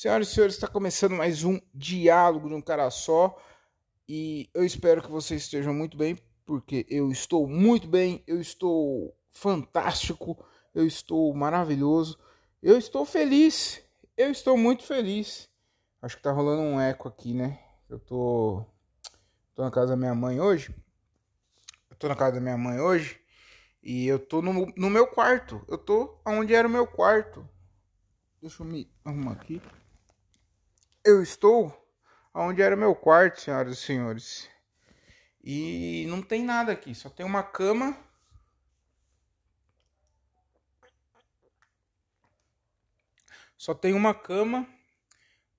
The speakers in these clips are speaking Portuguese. Senhoras e senhores, está começando mais um Diálogo de um Cara Só, e eu espero que vocês estejam muito bem, porque eu estou muito bem, eu estou fantástico, eu estou maravilhoso, eu estou feliz, eu estou muito feliz. Acho que tá rolando um eco aqui, né? Eu tô na casa da minha mãe hoje, e eu tô no meu quarto, eu tô onde era o meu quarto. Deixa eu me arrumar aqui. Eu estou onde era o meu quarto, senhoras e senhores. E não tem nada aqui, só tem uma cama.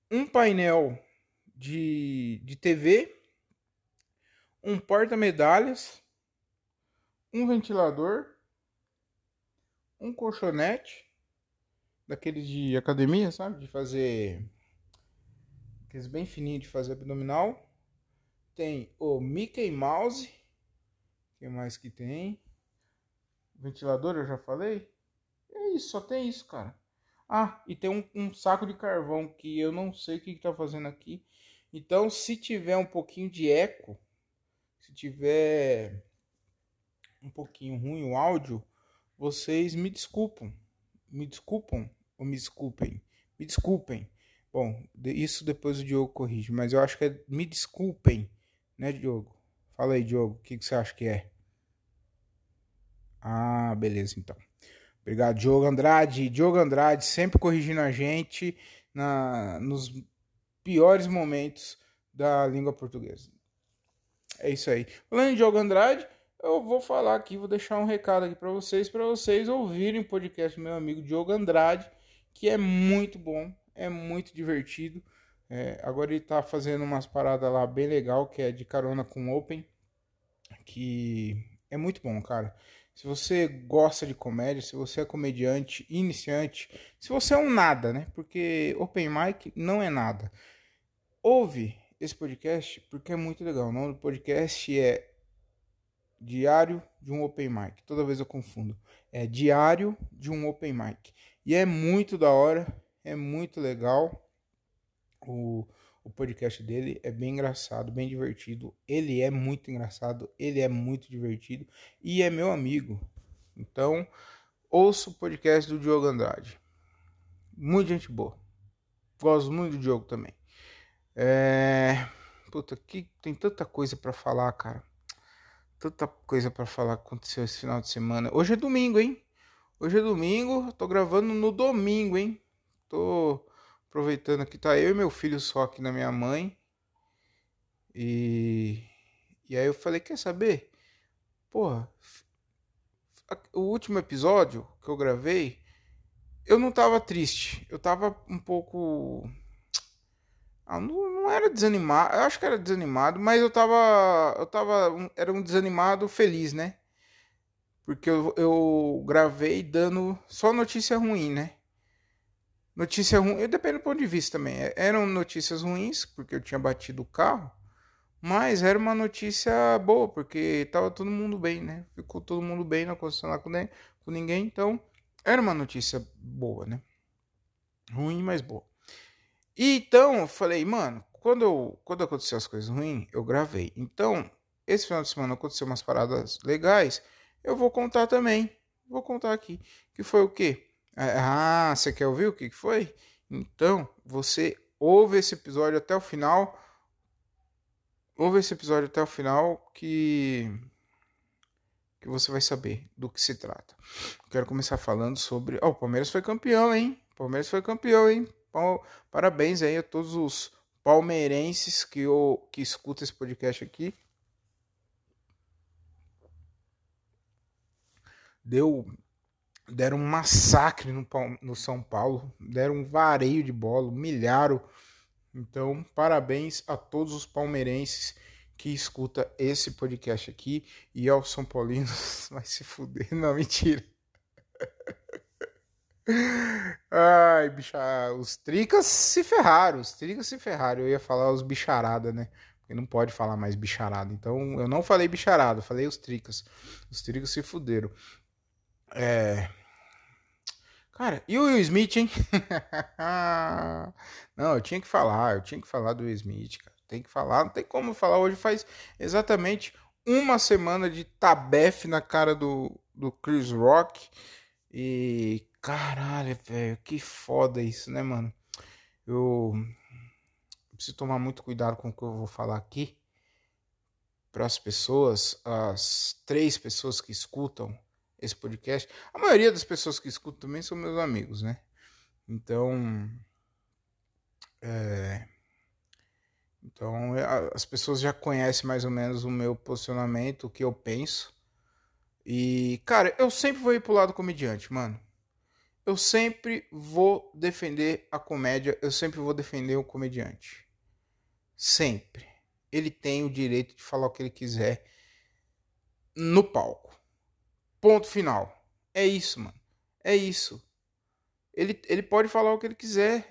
Um painel de TV, um porta-medalhas, um ventilador, um colchonete, daqueles de academia, sabe? De fazer... aqueles bem fininhos de fazer abdominal. Tem o Mickey Mouse. O que mais que tem? O ventilador, eu já falei. É isso, só tem isso, cara. Ah, e tem um saco de carvão que eu não sei o que tá fazendo aqui. Então, se tiver um pouquinho de eco, se tiver um pouquinho ruim o áudio, vocês me desculpam. Me desculpem. Bom, isso depois o Diogo corrige, mas eu acho que é me desculpem, né, Diogo? Fala aí, Diogo, o que você acha que é? Ah, beleza, então. Obrigado, Diogo Andrade. Diogo Andrade sempre corrigindo a gente nos piores momentos da língua portuguesa. É isso aí. Falando em Diogo Andrade, eu vou falar aqui, vou deixar um recado aqui para vocês ouvirem o podcast do meu amigo Diogo Andrade, que é muito bom, é muito divertido. Agora ele tá fazendo umas paradas lá bem legal, que é de carona com Open, que é muito bom, cara. Se você gosta de comédia, se você é comediante, iniciante, se você é um nada, né? Porque Open Mic não é nada. Ouve esse podcast porque é muito legal. O nome do podcast é Diário de um Open Mic. Toda vez eu confundo. É Diário de um Open Mic. E é muito da hora. É muito legal. O podcast dele é bem engraçado, bem divertido. Ele é muito engraçado. Ele é muito divertido. E é meu amigo. Então, ouça o podcast do Diogo Andrade. Muito gente boa. Gosto muito do Diogo também. Puta, aqui tem tanta coisa pra falar, cara. Tanta coisa pra falar que aconteceu esse final de semana. Hoje é domingo, hein? Hoje é domingo, tô gravando no domingo, hein? Tô aproveitando aqui, tá eu e meu filho só aqui na minha mãe. E aí eu falei, quer saber? Porra, o último episódio que eu gravei, eu não tava triste. Eu tava um pouco... não era desanimado, eu acho que era desanimado, mas era um desanimado feliz, né? Porque eu gravei dando só notícia ruim, né? Notícia ruim, depende do ponto de vista também. Eram notícias ruins, porque eu tinha batido o carro, mas era uma notícia boa, porque tava todo mundo bem, né? Ficou todo mundo bem, não aconteceu nada com ninguém, então era uma notícia boa, né? Ruim, mas boa. E então eu falei, mano, quando aconteceu as coisas ruins, eu gravei. Então, esse final de semana aconteceu umas paradas legais, eu vou contar também. Vou contar aqui. Que foi o quê? Ah, você quer ouvir o que foi? Então, você ouve esse episódio até o final. Que você vai saber do que se trata. Quero começar falando sobre... o Palmeiras foi campeão, hein? Parabéns aí a todos os palmeirenses que escutam esse podcast aqui. Deram um massacre no São Paulo, deram um vareio de bola, humilharam. Então, parabéns a todos os palmeirenses que escutam esse podcast aqui. E aos São Paulinos, vai se fuder. Não, mentira. Ai, bicha, os tricas se ferraram, eu ia falar os bicharada, né, porque não pode falar mais bicharada, então eu não falei bicharada, falei os tricas se fuderam, Cara, e o Will Smith, hein? Não, eu tinha que falar do Will Smith, cara. Tem que falar, não tem como falar. Hoje faz exatamente uma semana de tabefe na cara do Chris Rock. E caralho, velho, que foda isso, né, mano? Eu preciso tomar muito cuidado com o que eu vou falar aqui. Para as pessoas, as 3 pessoas que escutam esse podcast, a maioria das pessoas que escutam também são meus amigos, né? Então, as pessoas já conhecem mais ou menos o meu posicionamento, o que eu penso. E, cara, eu sempre vou ir pro lado comediante, mano. Eu sempre vou defender a comédia, eu sempre vou defender o comediante. Sempre. Ele tem o direito de falar o que ele quiser no palco. Ponto final. É isso, mano. É isso. Ele pode falar o que ele quiser.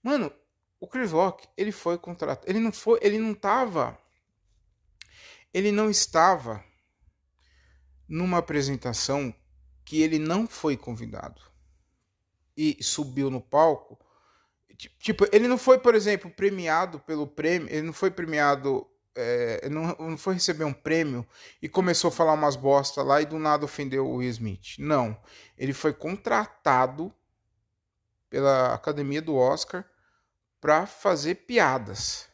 Mano, o Chris Rock, ele foi contratado. Ele não estava numa apresentação que ele não foi convidado e subiu no palco. Tipo, ele não foi, por exemplo, premiado pelo prêmio, ele não foi premiado, não foi receber um prêmio e começou a falar umas bostas lá e do nada ofendeu o Will Smith. Não, ele foi contratado pela Academia do Oscar para fazer piadas.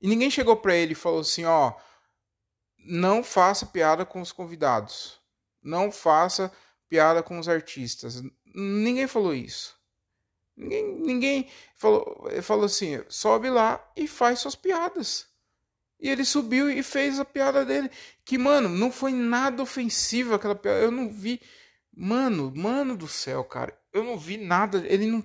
E ninguém chegou para ele e falou assim, ó, não faça piada com os convidados, não faça piada com os artistas. Ninguém falou isso. Ninguém falou assim, sobe lá e faz suas piadas. E ele subiu e fez a piada dele. Que, mano, não foi nada ofensiva aquela piada. Eu não vi... Mano do céu, cara. Eu não vi nada. Ele não...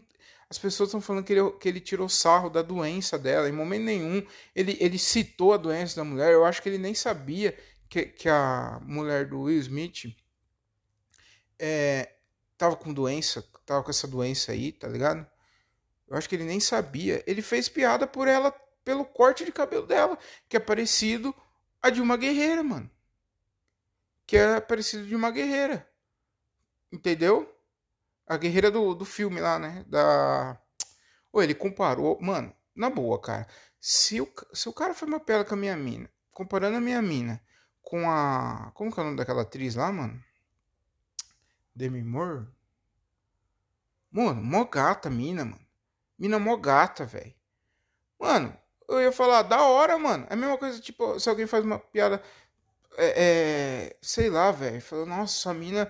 As pessoas estão falando que ele tirou sarro da doença dela. Em momento nenhum, ele citou a doença da mulher. Eu acho que ele nem sabia que a mulher do Will Smith tava com doença... Tava com essa doença aí, tá ligado? Eu acho que ele nem sabia. Ele fez piada por ela, pelo corte de cabelo dela, que é parecido a de uma guerreira, mano. Entendeu? A guerreira do filme lá, né? Ou ele comparou... Mano, na boa, cara. Se o cara foi uma pela com a minha mina, comparando a minha mina com a... Como que é o nome daquela atriz lá, mano? Demi Moore? Mano, mó gata mina, mano. Mina mó gata, velho. Mano, eu ia falar, da hora, mano. É a mesma coisa, tipo, se alguém faz uma piada... sei lá, velho. Falou, nossa, a mina...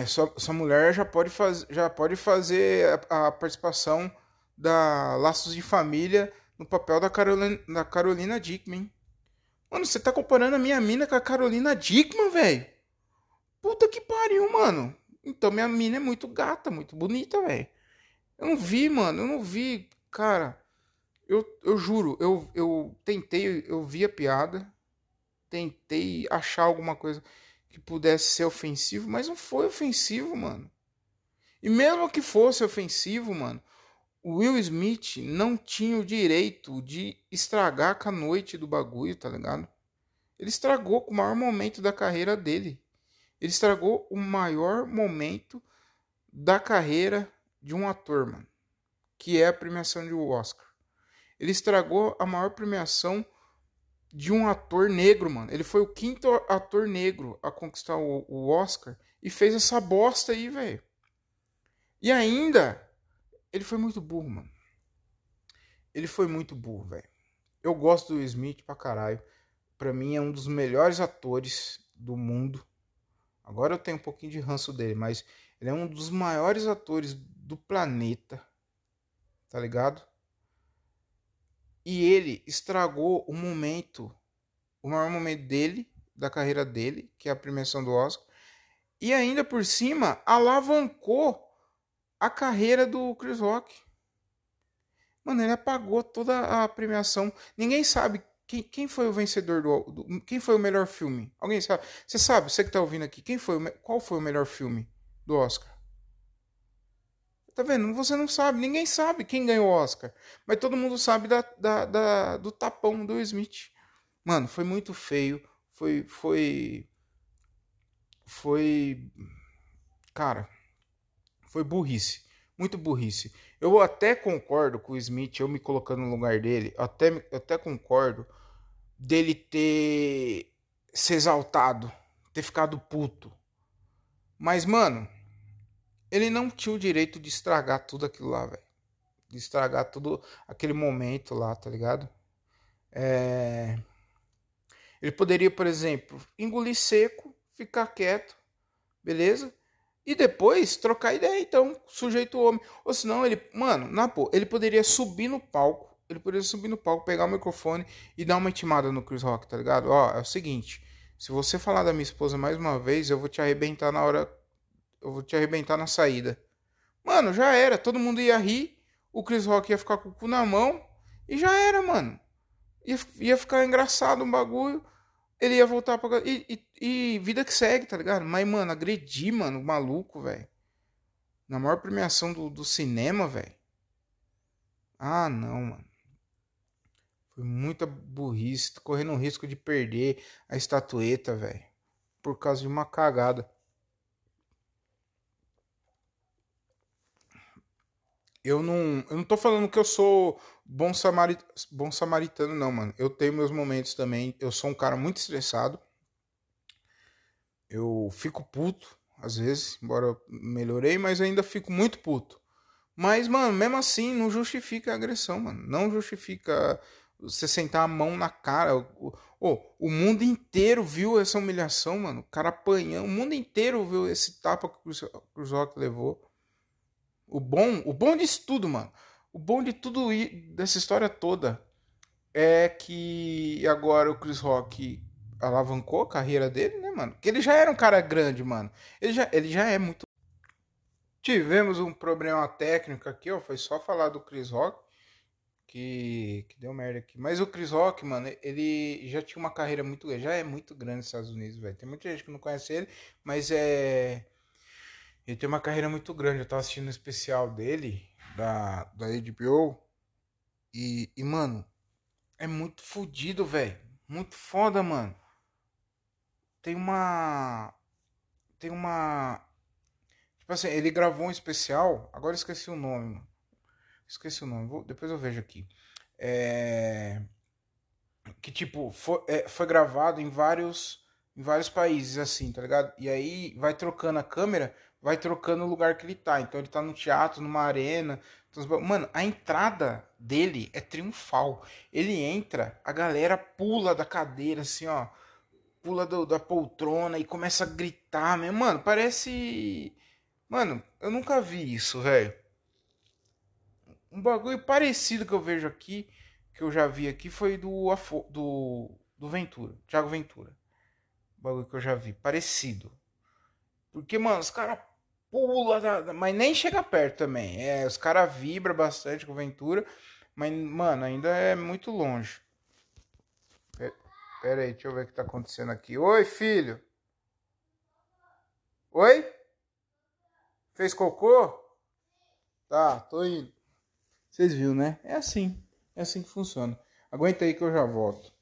Essa mulher já pode fazer a participação da Laços de Família no papel da Carolina Dieckmann. Mano, você tá comparando a minha mina com a Carolina Dieckmann, velho? Puta que pariu, mano. Então, minha mina é muito gata, muito bonita, velho. Eu não vi, cara. Eu juro, eu tentei, eu vi a piada. Tentei achar alguma coisa que pudesse ser ofensivo, mas não foi ofensivo, mano. E mesmo que fosse ofensivo, mano, o Will Smith não tinha o direito de estragar com a noite do bagulho, tá ligado? Ele estragou com o maior momento da carreira dele. Ele estragou o maior momento da carreira de um ator, mano. Que é a premiação de Oscar. Ele estragou a maior premiação de um ator negro, mano. Ele foi o 5º ator negro a conquistar o Oscar. E fez essa bosta aí, velho. E ainda, ele foi muito burro, mano. Ele foi muito burro, velho. Eu gosto do Will Smith pra caralho. Pra mim é um dos melhores atores do mundo. Agora eu tenho um pouquinho de ranço dele, mas ele é um dos maiores atores do planeta, tá ligado? E ele estragou o maior momento dele, da carreira dele, que é a premiação do Oscar, e ainda por cima alavancou a carreira do Chris Rock. Mano, ele apagou toda a premiação, ninguém sabe... Quem foi o vencedor quem foi o melhor filme? Alguém sabe? Você sabe, você que tá ouvindo aqui, qual foi o melhor filme do Oscar? Tá vendo? Você não sabe, ninguém sabe quem ganhou o Oscar. Mas todo mundo sabe do tapão do Smith. Mano, foi muito feio. Cara, Foi burrice. Muito burrice. Eu até concordo com o Smith, eu me colocando no lugar dele, eu até concordo dele ter se exaltado, ter ficado puto. Mas, mano, ele não tinha o direito de estragar tudo aquilo lá, velho. De estragar todo aquele momento lá, tá ligado? Ele poderia, por exemplo, engolir seco, ficar quieto, beleza? E depois trocar ideia, então, sujeito homem. Ou senão ele, mano, na boa, ele poderia subir no palco, pegar o microfone e dar uma intimada no Chris Rock, tá ligado? Ó, é o seguinte, se você falar da minha esposa mais uma vez, eu vou te arrebentar na hora, eu vou te arrebentar na saída. Mano, já era, todo mundo ia rir, o Chris Rock ia ficar com o cu na mão e já era, mano. Ia ficar engraçado um bagulho. Ele ia voltar pra... E vida que segue, tá ligado? Mas, mano, agredi, mano, o maluco, velho. Na maior premiação do cinema, velho. Ah, não, mano. Foi muita burrice. Tô correndo o risco de perder a estatueta, velho. Por causa de uma cagada. Eu não tô falando que eu sou bom samaritano, não, mano. Eu tenho meus momentos também. Eu sou um cara muito estressado. Eu fico puto, às vezes. Embora eu melhorei, mas ainda fico muito puto. Mas, mano, mesmo assim, não justifica a agressão, mano. Não justifica você sentar a mão na cara. O mundo inteiro viu essa humilhação, mano. O cara apanhando. O mundo inteiro viu esse tapa que o Cruz Rock levou. O bom disso tudo, mano. O bom de tudo dessa história toda é que agora o Chris Rock alavancou a carreira dele, né, mano? Porque ele já era um cara grande, mano. Ele já é muito... Tivemos um problema técnico aqui, ó. Foi só falar do Chris Rock que deu merda aqui. Mas o Chris Rock, mano, ele já tinha uma carreira muito grande. Já é muito grande nos Estados Unidos, velho. Tem muita gente que não conhece ele, mas é... Ele tem uma carreira muito grande. Eu tava assistindo um especial dele, da HBO. E, mano, é muito fodido, velho. Muito foda, mano. Tem uma... Tipo assim, ele gravou um especial. Agora eu esqueci o nome, mano. Depois eu vejo aqui. Que, tipo, foi gravado em vários países, assim, tá ligado? E aí vai trocando a câmera... Vai trocando o lugar que ele tá. Então ele tá num teatro, numa arena. Mano, a entrada dele é triunfal. Ele entra, a galera pula da cadeira, assim, ó. Pula da poltrona e começa a gritar. Mano, parece... Mano, eu nunca vi isso, velho. Um bagulho parecido que eu vejo aqui, que eu já vi aqui, foi do Ventura. Thiago Ventura. Um bagulho que eu já vi. Parecido. Porque, mano, os caras pulam, mas nem chega perto também. Os caras vibram bastante com o Ventura, mas, mano, ainda é muito longe. Pera aí, deixa eu ver o que tá acontecendo aqui. Oi, filho! Oi? Fez cocô? Tá, tô indo. Vocês viram, né? É assim que funciona. Aguenta aí que eu já volto.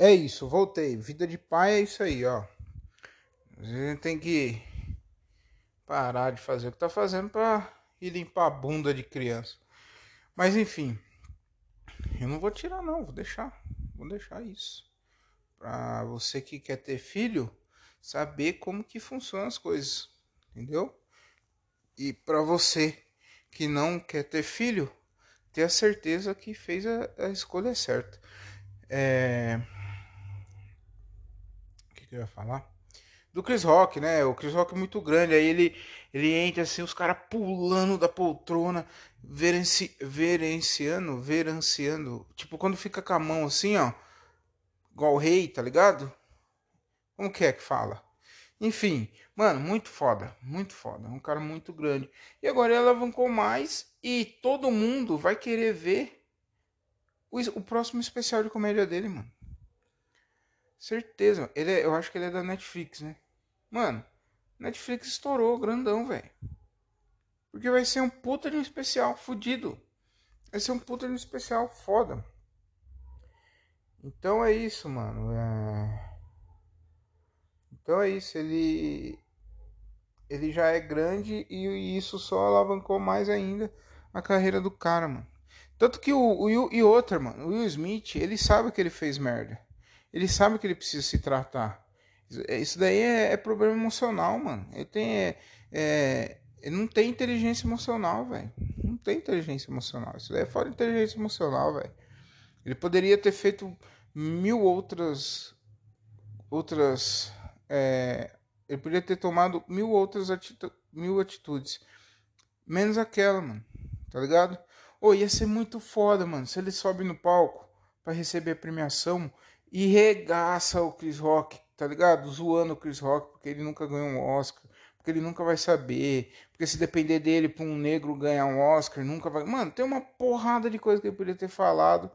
É isso, voltei. Vida de pai é isso aí, ó. A gente tem que parar de fazer o que tá fazendo pra ir limpar a bunda de criança. Mas enfim, eu não vou tirar não, vou deixar isso. Pra você que quer ter filho, saber como que funcionam as coisas, entendeu? E pra você que não quer ter filho, ter a certeza que fez a escolha certa. O que eu ia falar? Do Chris Rock, né? O Chris Rock é muito grande. Aí ele entra assim, os caras pulando da poltrona, veranciando. Tipo, quando fica com a mão assim, ó. Igual o rei, tá ligado? Como que é que fala? Enfim, mano, muito foda. Muito foda. É um cara muito grande. E agora ele alavancou mais e todo mundo vai querer ver o próximo especial de comédia dele, mano. Certeza. Eu acho que ele é da Netflix, né? Mano, Netflix estourou grandão, velho. Porque vai ser um puta de um especial fudido. Vai ser um puta de um especial foda. Então é isso, mano. Então é isso. Ele... ele já é grande e isso só alavancou mais ainda a carreira do cara, mano. Tanto que o Will Smith, ele sabe que ele fez merda. Ele sabe que ele precisa se tratar. Isso daí é problema emocional, mano. Ele não tem inteligência emocional, velho. Não tem inteligência emocional. Isso daí é fora de inteligência emocional, velho. Ele poderia ter feito mil outras. Ele poderia ter tomado mil outras atitudes. Menos aquela, mano. Tá ligado? Ia ser muito foda, mano, se ele sobe no palco pra receber a premiação e regaça o Chris Rock, tá ligado? Zoando o Chris Rock porque ele nunca ganhou um Oscar, porque ele nunca vai saber, porque se depender dele pra um negro ganhar um Oscar, nunca vai... Mano, tem uma porrada de coisa que ele poderia ter falado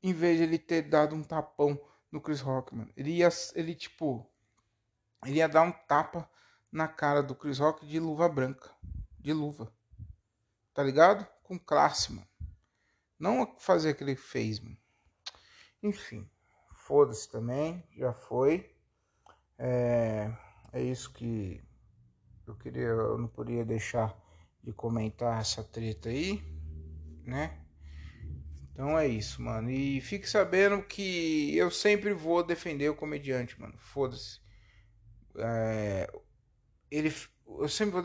em vez de ele ter dado um tapão no Chris Rock, mano. Ele ia dar um tapa na cara do Chris Rock de luva branca, de luva, tá ligado? Com classe, mano. Não fazer aquilo que fez, mano. Enfim, foda-se também, já foi. É isso que eu não podia deixar de comentar essa treta aí, né? Então é isso, mano. E fique sabendo que eu sempre vou defender o comediante, mano. Foda-se. Eu sempre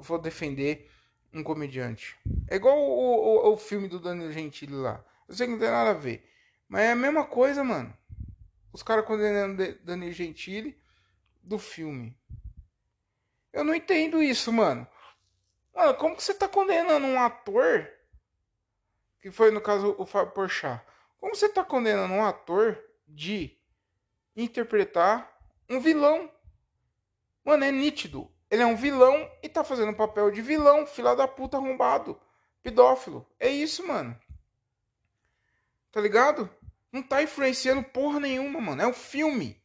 vou defender um comediante. É igual o filme do Danilo Gentili lá. Eu sei que não tem nada a ver, mas é a mesma coisa, mano. Os caras condenando Danilo Gentili do filme. Eu não entendo isso, mano. Mano, como que você tá condenando um ator? Que foi, no caso, o Fábio Porchat. Como você tá condenando um ator de interpretar um vilão? Mano, é nítido. Ele é um vilão e tá fazendo papel de vilão, filha da puta, arrombado, pedófilo. É isso, mano. Tá ligado? Não tá influenciando porra nenhuma, mano. É um filme.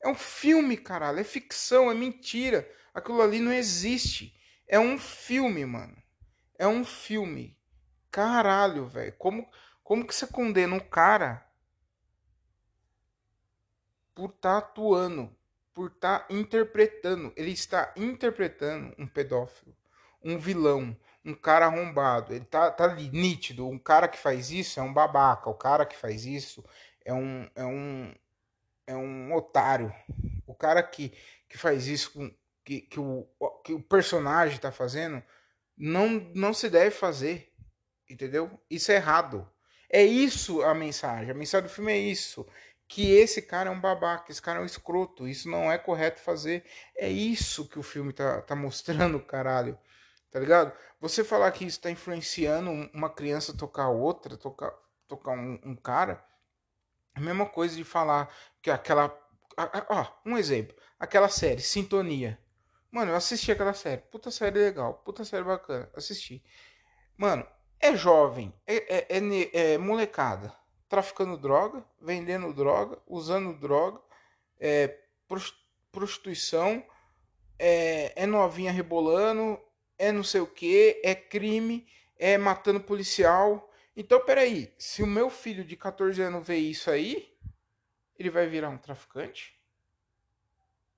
É um filme, caralho. É ficção, é mentira. Aquilo ali não existe. É um filme, mano. É um filme. Caralho, velho. Como que você condena um cara por tá atuando? Por estar interpretando. Ele está interpretando um pedófilo, um vilão, um cara arrombado. Ele tá ali, nítido. Um cara que faz isso é um babaca. O cara que faz isso é um otário. O cara que faz isso que o personagem tá fazendo não se deve fazer. Entendeu? Isso é errado. É isso a mensagem. A mensagem do filme é isso. Que esse cara é um babaca, esse cara é um escroto, isso não é correto fazer. É isso que o filme tá mostrando, caralho, tá ligado? Você falar que isso tá influenciando uma criança tocar outra, tocar um cara, é a mesma coisa de falar que aquela... um exemplo, aquela série, Sintonia. Mano, eu assisti aquela série, puta série legal, puta série bacana, assisti. Mano, é jovem, é molecada. Traficando droga, vendendo droga, usando droga, prostituição, é novinha rebolando, é não sei o que, é crime, é matando policial. Então, peraí, se o meu filho de 14 anos vê isso aí, ele vai virar um traficante?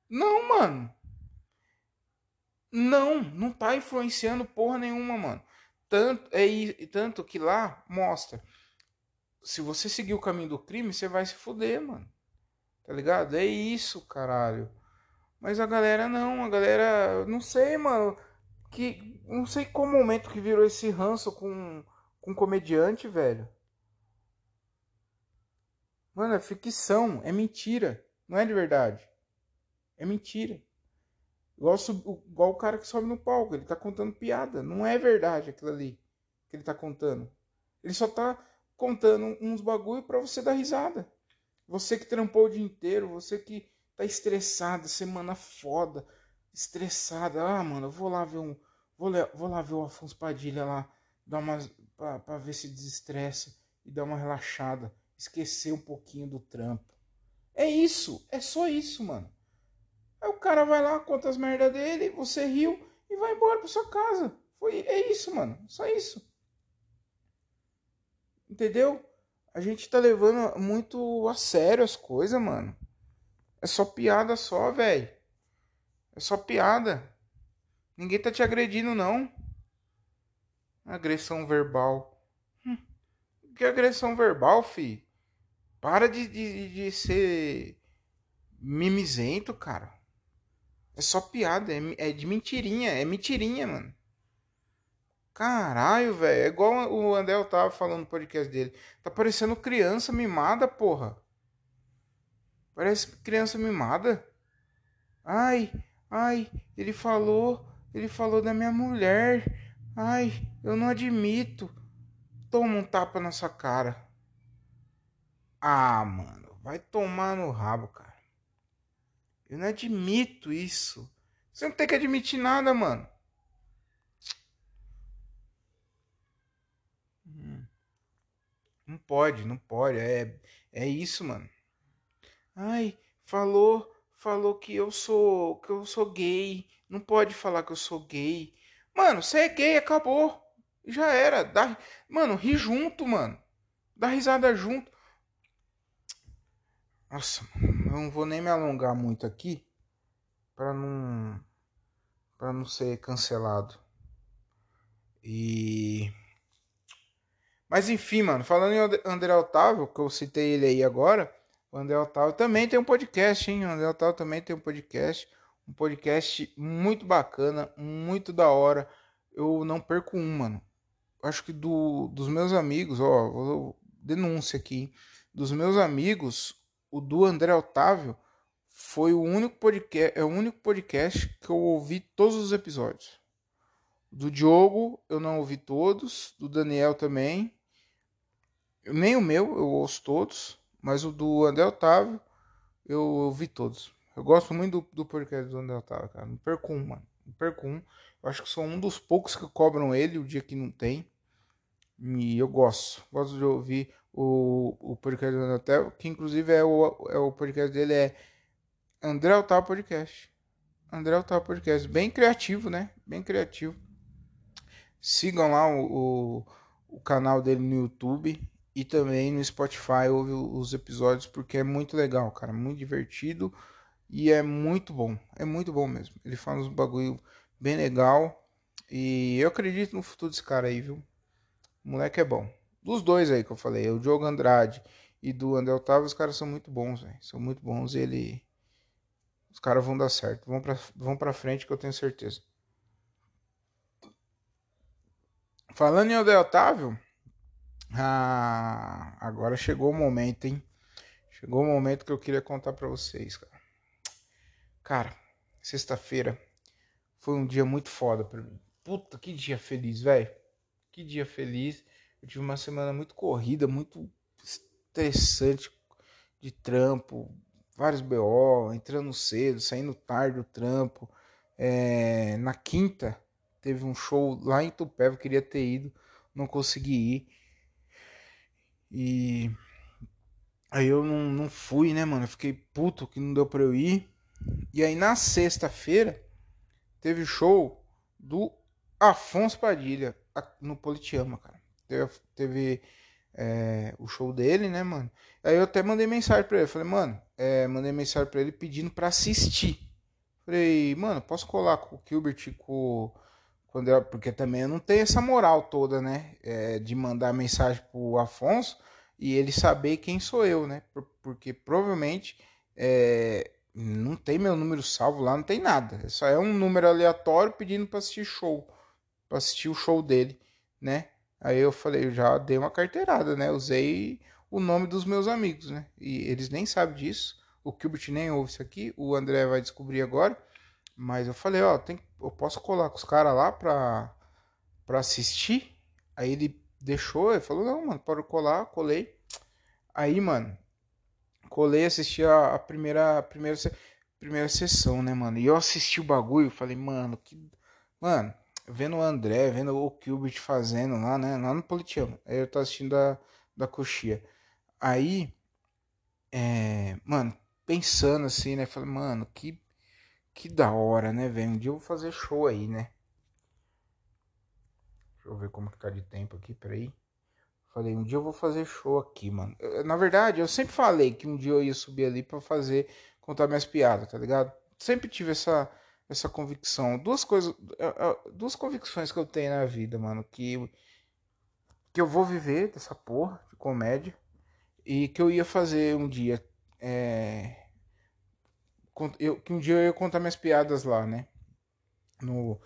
Não, mano. Não tá influenciando porra nenhuma, mano. Tanto que lá mostra... Se você seguir o caminho do crime, você vai se fuder, mano. Tá ligado? É isso, caralho. Mas a galera não. A galera... Não sei, mano. Não sei qual momento que virou esse ranço com comediante, velho. Mano, é ficção. É mentira. Não é de verdade. É mentira. Igual o cara que sobe no palco. Ele tá contando piada. Não é verdade aquilo ali que ele tá contando. Ele só tá... contando uns bagulho pra você dar risada. Você que trampou o dia inteiro, você que tá estressado, semana foda, estressada. Ah, mano, eu vou lá ver o Afonso Padilha lá, dar uma pra ver se desestressa e dar uma relaxada, esquecer um pouquinho do trampo. É isso, é só isso, mano. Aí o cara vai lá, conta as merda dele, você riu e vai embora pra sua casa. É isso, mano, só isso. Entendeu? A gente tá levando muito a sério as coisas, mano. É só piada só, velho. É só piada. Ninguém tá te agredindo, não. Agressão verbal. Que agressão verbal, fi? Para de ser mimizento, cara. É só piada, é de mentirinha, é mentirinha, mano. Caralho, velho. É igual o André Otávio falando no podcast dele. Tá parecendo criança mimada, porra. Parece criança mimada. Ai, ele falou da minha mulher. Ai, eu não admito. Toma um tapa na sua cara. Ah, mano, vai tomar no rabo, cara. Eu não admito isso. Você não tem que admitir nada, mano. Não pode. É isso, mano. Ai, falou que eu sou gay. Não pode falar que eu sou gay. Mano, você é gay, acabou. Já era. Mano, ri junto, mano. Dá risada junto. Nossa, mano, eu não vou nem me alongar muito aqui pra não ser cancelado. Mas enfim, mano, falando em André Otávio, que eu citei ele aí agora, o André Otávio também tem um podcast, hein? O André Otávio também tem um podcast muito bacana, muito da hora. Eu não perco um, mano. Acho que dos meus amigos, ó, vou denúncia aqui, hein? Dos meus amigos, o do André Otávio foi o único podcast que eu ouvi todos os episódios. Do Diogo eu não ouvi todos, do Daniel também. Nem o meu, eu ouço todos, mas o do André Otávio eu ouvi todos. Eu gosto muito do podcast do André Otávio, cara. Não perco um, mano. Não perco um. Eu acho que sou um dos poucos que cobram ele o dia que não tem. E eu gosto. Gosto de ouvir o podcast do André Otávio, que inclusive é o podcast dele é André Otávio Podcast. André Otávio Podcast. Bem criativo, né? Bem criativo. Sigam lá o canal dele no YouTube. E também no Spotify, ouve os episódios, porque é muito legal, cara. Muito divertido e é muito bom. É muito bom mesmo. Ele fala uns bagulho bem legal. E eu acredito no futuro desse cara aí, viu? O moleque é bom. Dos dois aí que eu falei, o Diogo Andrade e do André Otávio, os caras são muito bons, velho. São muito bons e ele... Os caras vão dar certo. Vão pra frente que eu tenho certeza. Falando em André Otávio... Ah, agora chegou o momento, hein? Chegou o momento que eu queria contar pra vocês, cara. Cara, sexta-feira foi um dia muito foda pra mim. Puta, que dia feliz, velho. Que dia feliz. Eu tive uma semana muito corrida, muito estressante de trampo. Vários BO, entrando cedo, saindo tarde do trampo. Na quinta teve um show lá em Itupeva, eu queria ter ido, não consegui ir. E aí eu não fui, né, mano? Eu fiquei puto que não deu pra eu ir. E aí na sexta-feira teve show do Afonso Padilha no Politeama, cara. Teve o show dele, né, mano? Aí eu até mandei mensagem pra ele. Falei, mano, mandei mensagem pra ele pedindo pra assistir. Falei, mano, posso colar com o Kubrick e com... Porque também eu não tenho essa moral toda, né? De mandar mensagem pro Afonso e ele saber quem sou eu, né? Porque provavelmente não tem meu número salvo lá, não tem nada. Só é um número aleatório pedindo pra assistir show. Pra assistir o show dele, né? Aí eu falei, eu já dei uma carteirada, né? Usei o nome dos meus amigos, né? E eles nem sabem disso. O Kubert nem ouve isso aqui. O André vai descobrir agora. Mas eu falei, ó, eu posso colar com os caras lá pra assistir? Aí ele deixou, ele falou, não, mano, pode colar, colei. Aí, mano, colei, assisti a primeira sessão, né, mano? E eu assisti o bagulho, falei, mano, que... Mano, vendo o André, vendo o Kubrick fazendo lá, né, lá no Politeama. Aí eu tô assistindo da coxia. Aí, mano, pensando assim, né, falei, mano, que da hora, né, velho? Um dia eu vou fazer show aí, né? Deixa eu ver como que tá de tempo aqui, peraí. Falei, um dia eu vou fazer show aqui, mano. Na verdade, eu sempre falei que um dia eu ia subir ali pra contar minhas piadas, tá ligado? Sempre tive essa, essa convicção. Duas convicções que eu tenho na vida, mano. Que eu vou viver dessa porra de comédia. E que eu ia fazer um dia. Que um dia eu ia contar minhas piadas lá, né? No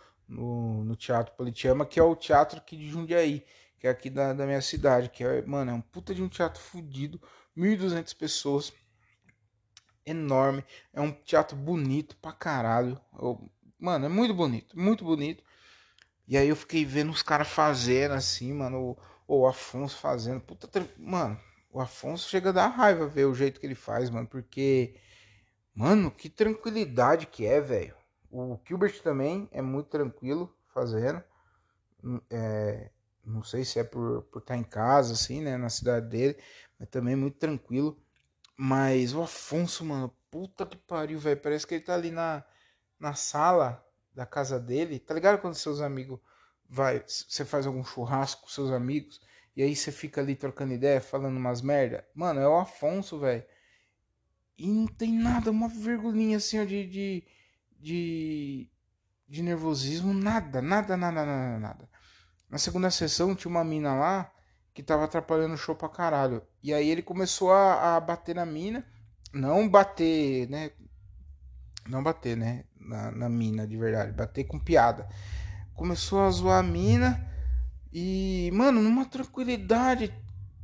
Teatro Politeama, que é o teatro aqui de Jundiaí, que é aqui da minha cidade, que é, mano, é um puta de um teatro fudido, 1.200 pessoas, enorme, é um teatro bonito pra caralho, mano, é muito bonito, e aí eu fiquei vendo os caras fazendo assim, mano, o Afonso fazendo, mano, o Afonso chega a dar raiva ver o jeito que ele faz, mano, porque, mano, que tranquilidade que é, velho. O Kubrick também é muito tranquilo fazendo, não sei se é por estar em casa, assim, né, na cidade dele, mas também é muito tranquilo. Mas o Afonso, mano, puta que pariu, velho, parece que ele tá ali na sala da casa dele, tá ligado quando seus amigos, você faz algum churrasco com seus amigos, e aí você fica ali trocando ideia, falando umas merda, mano, é o Afonso, velho, e não tem nada, uma virgulinha assim, ó, de nervosismo, nada. Na segunda sessão tinha uma mina lá que tava atrapalhando o show pra caralho. E aí ele começou a bater na mina, não bater, né? Na mina de verdade, bater com piada. Começou a zoar a mina e, mano, numa tranquilidade,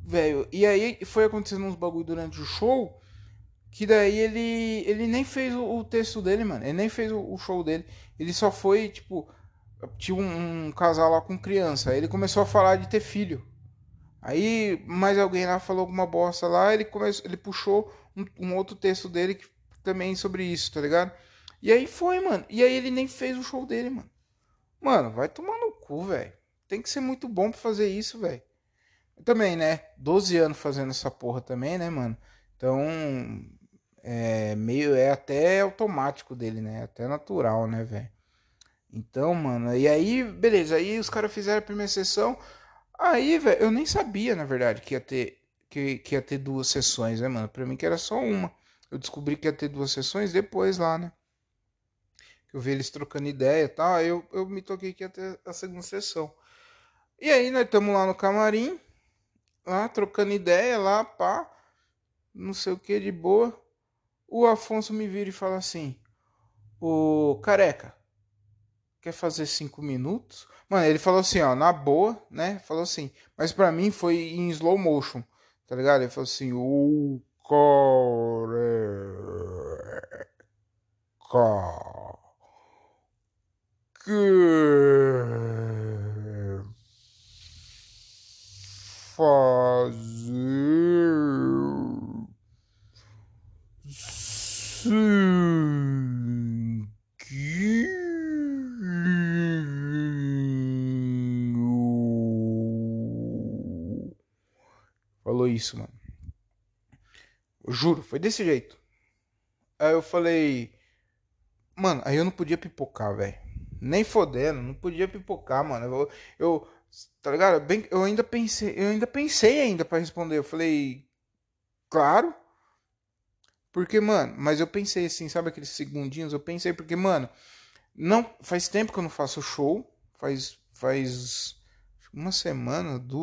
velho. E aí foi acontecendo uns bagulho durante o show. Que daí ele nem fez o texto dele, mano. Ele nem fez o show dele. Ele só foi, tipo... Tinha um casal lá com criança. Aí ele começou a falar de ter filho. Aí mais alguém lá falou alguma bosta lá. Ele puxou um outro texto dele que também sobre isso, tá ligado? E aí foi, mano. E aí ele nem fez o show dele, mano. Mano, vai tomar no cu, velho. Tem que ser muito bom pra fazer isso, velho. Também, né? 12 anos fazendo essa porra também, né, mano? Então... É até automático dele, né? Até natural, né, velho? Então, mano, e aí, beleza, aí os caras fizeram a primeira sessão. Aí, velho, eu nem sabia, na verdade, que ia ter duas sessões, né, mano? Pra mim que era só uma. Eu descobri que ia ter duas sessões depois lá, né? Eu vi eles trocando ideia e tal, aí eu me toquei que ia ter a segunda sessão. E aí, nós estamos lá no camarim, lá, trocando ideia, lá, pá, não sei o que, de boa. O Afonso me vira e fala assim: ô, careca, quer fazer 5 minutos? Mano, ele falou assim, ó, na boa, né? Falou assim, mas pra mim foi em slow motion, tá ligado? Ele falou assim: ô, careca, quer fazer 5. Falou isso, mano. Eu juro, foi desse jeito. Aí eu falei, mano, aí eu não podia pipocar, velho. Nem fodendo, não podia pipocar, mano. Eu tá ligado? Bem, eu ainda pensei pra responder. Eu falei, claro. Porque, mano, mas eu pensei assim, sabe aqueles segundinhos? Eu pensei porque, mano, não, faz tempo que eu não faço show. Faz faz uma semana que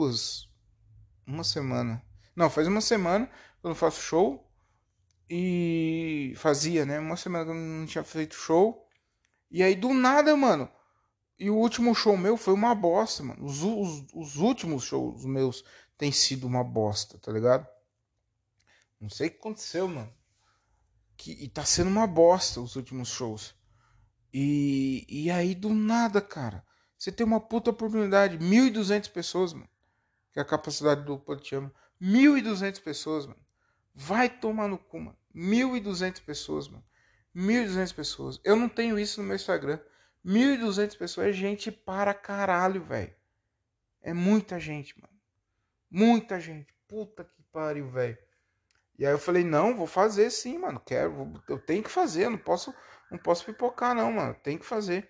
eu não faço show. E fazia, né? Uma semana que eu não tinha feito show. E aí, do nada, mano, e o último show meu foi uma bosta, mano. Os últimos shows meus têm sido uma bosta, tá ligado? Não sei o que aconteceu, mano. E tá sendo uma bosta os últimos shows. E aí, do nada, cara, você tem uma puta oportunidade. 1.200 pessoas, mano. Que é a capacidade do Politeama. 1.200 pessoas, mano. Vai tomar no cu, mano. 1.200 pessoas, mano. 1.200 pessoas. Eu não tenho isso no meu Instagram. 1.200 pessoas é gente para caralho, velho. É muita gente, mano. Muita gente. Puta que pariu, velho. E aí eu falei, não, vou fazer sim, mano, eu tenho que fazer, eu não posso pipocar não, mano, tem que fazer.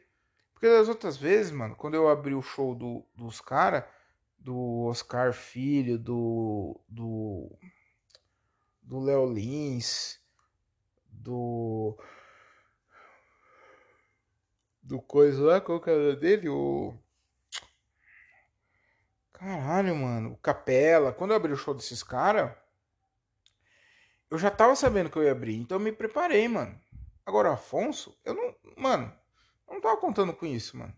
Porque das outras vezes, mano, quando eu abri o show dos caras, do Oscar Filho, do Léo Lins, do coisa lá, qual que era dele? O... Caralho, mano, o Capela. Quando eu abri o show desses caras, eu já tava sabendo que eu ia abrir, então eu me preparei, mano. Agora, Afonso, eu não... Mano, eu não tava contando com isso, mano.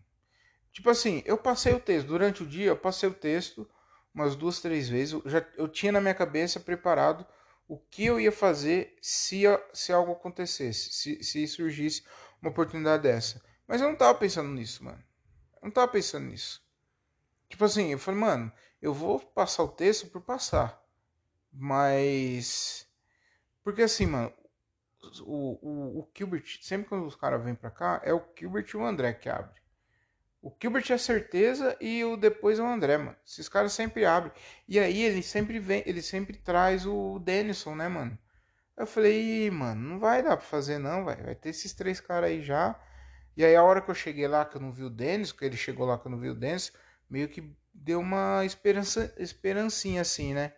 Tipo assim, eu passei o texto. Durante o dia, eu passei o texto umas 2, 3 vezes. Eu tinha na minha cabeça preparado o que eu ia fazer se algo acontecesse, se surgisse uma oportunidade dessa. Mas eu não tava pensando nisso, mano. Eu não tava pensando nisso. Tipo assim, eu falei, mano, eu vou passar o texto por passar. Mas... Porque assim, mano, o Kubrick, sempre quando os caras vêm pra cá, é o Kubrick e o André que abrem. O Kubrick é certeza e o depois é o André, mano. Esses caras sempre abrem. E aí ele sempre vem, ele sempre traz o Denison, né, mano? Eu falei, mano, não vai dar pra fazer não, velho. Vai ter esses 3 caras aí já. E aí a hora que eu cheguei lá, que eu não vi o Denison, que ele chegou lá que eu não vi o Denison, meio que deu uma esperancinha assim, né?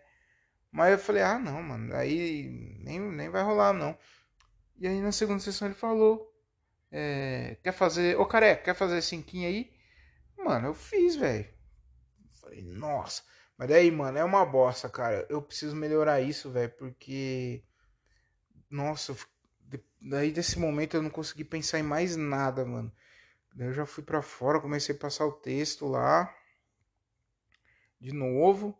Mas eu falei, ah, não, mano, aí nem vai rolar, não. E aí na segunda sessão ele falou, quer fazer, ô careca, quer fazer 5 aí? Mano, eu fiz, velho. Falei, nossa, mas daí, mano, é uma bosta, cara. Eu preciso melhorar isso, velho, porque, nossa, daí desse momento eu não consegui pensar em mais nada, mano. Daí eu já fui pra fora, comecei a passar o texto lá, de novo.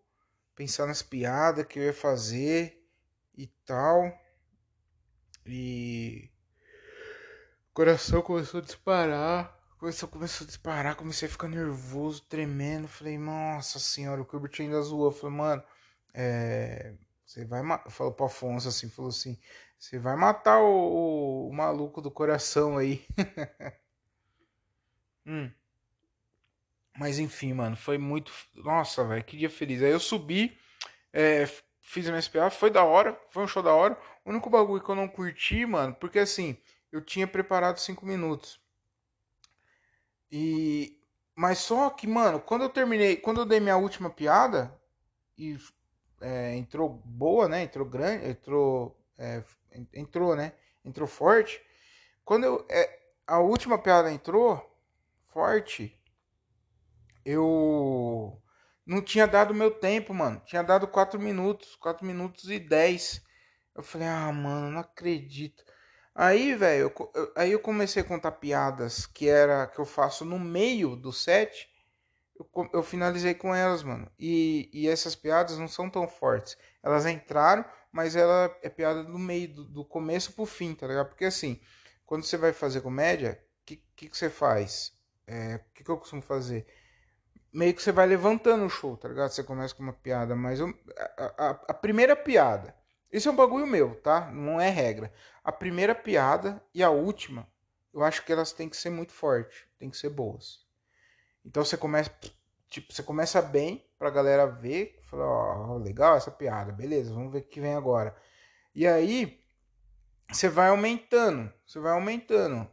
Pensar nas piadas que eu ia fazer e tal. E o coração começou a disparar. Começou a disparar. Comecei a ficar nervoso, tremendo. Falei, nossa senhora, o Kubrick ainda zoou. Falei, mano, você vai matar. Falou pro Afonso assim, falou assim, você vai matar o maluco do coração aí. Mas enfim, mano, foi muito... Nossa, velho, que dia feliz. Aí eu subi, fiz a minha SPA, foi da hora, foi um show da hora. O único bagulho que eu não curti, mano, porque assim, eu tinha preparado 5 minutos. E... Mas só que, mano, quando eu dei minha última piada, e entrou boa, né, entrou grande, entrou, né, entrou forte. Quando a última piada entrou forte... Eu não tinha dado meu tempo, mano. Tinha dado 4 minutos e 10. Eu falei, ah, mano, não acredito. Aí, velho, aí eu comecei a contar piadas que eu faço no meio do set. Eu finalizei com elas, mano. E essas piadas não são tão fortes. Elas entraram, mas ela é piada do meio, do começo pro fim, tá ligado? Porque assim, quando você vai fazer comédia, o que você faz? O que eu costumo fazer? Meio que você vai levantando o show, tá ligado? Você começa com uma piada, mas a primeira piada... Isso é um bagulho meu, tá? Não é regra. A primeira piada e a última, eu acho que elas têm que ser muito fortes. Tem que ser boas. Então você começa... Tipo, você começa bem pra galera ver. Fala, ó, legal essa piada. Beleza, vamos ver o que vem agora. E aí, você vai aumentando. Você vai aumentando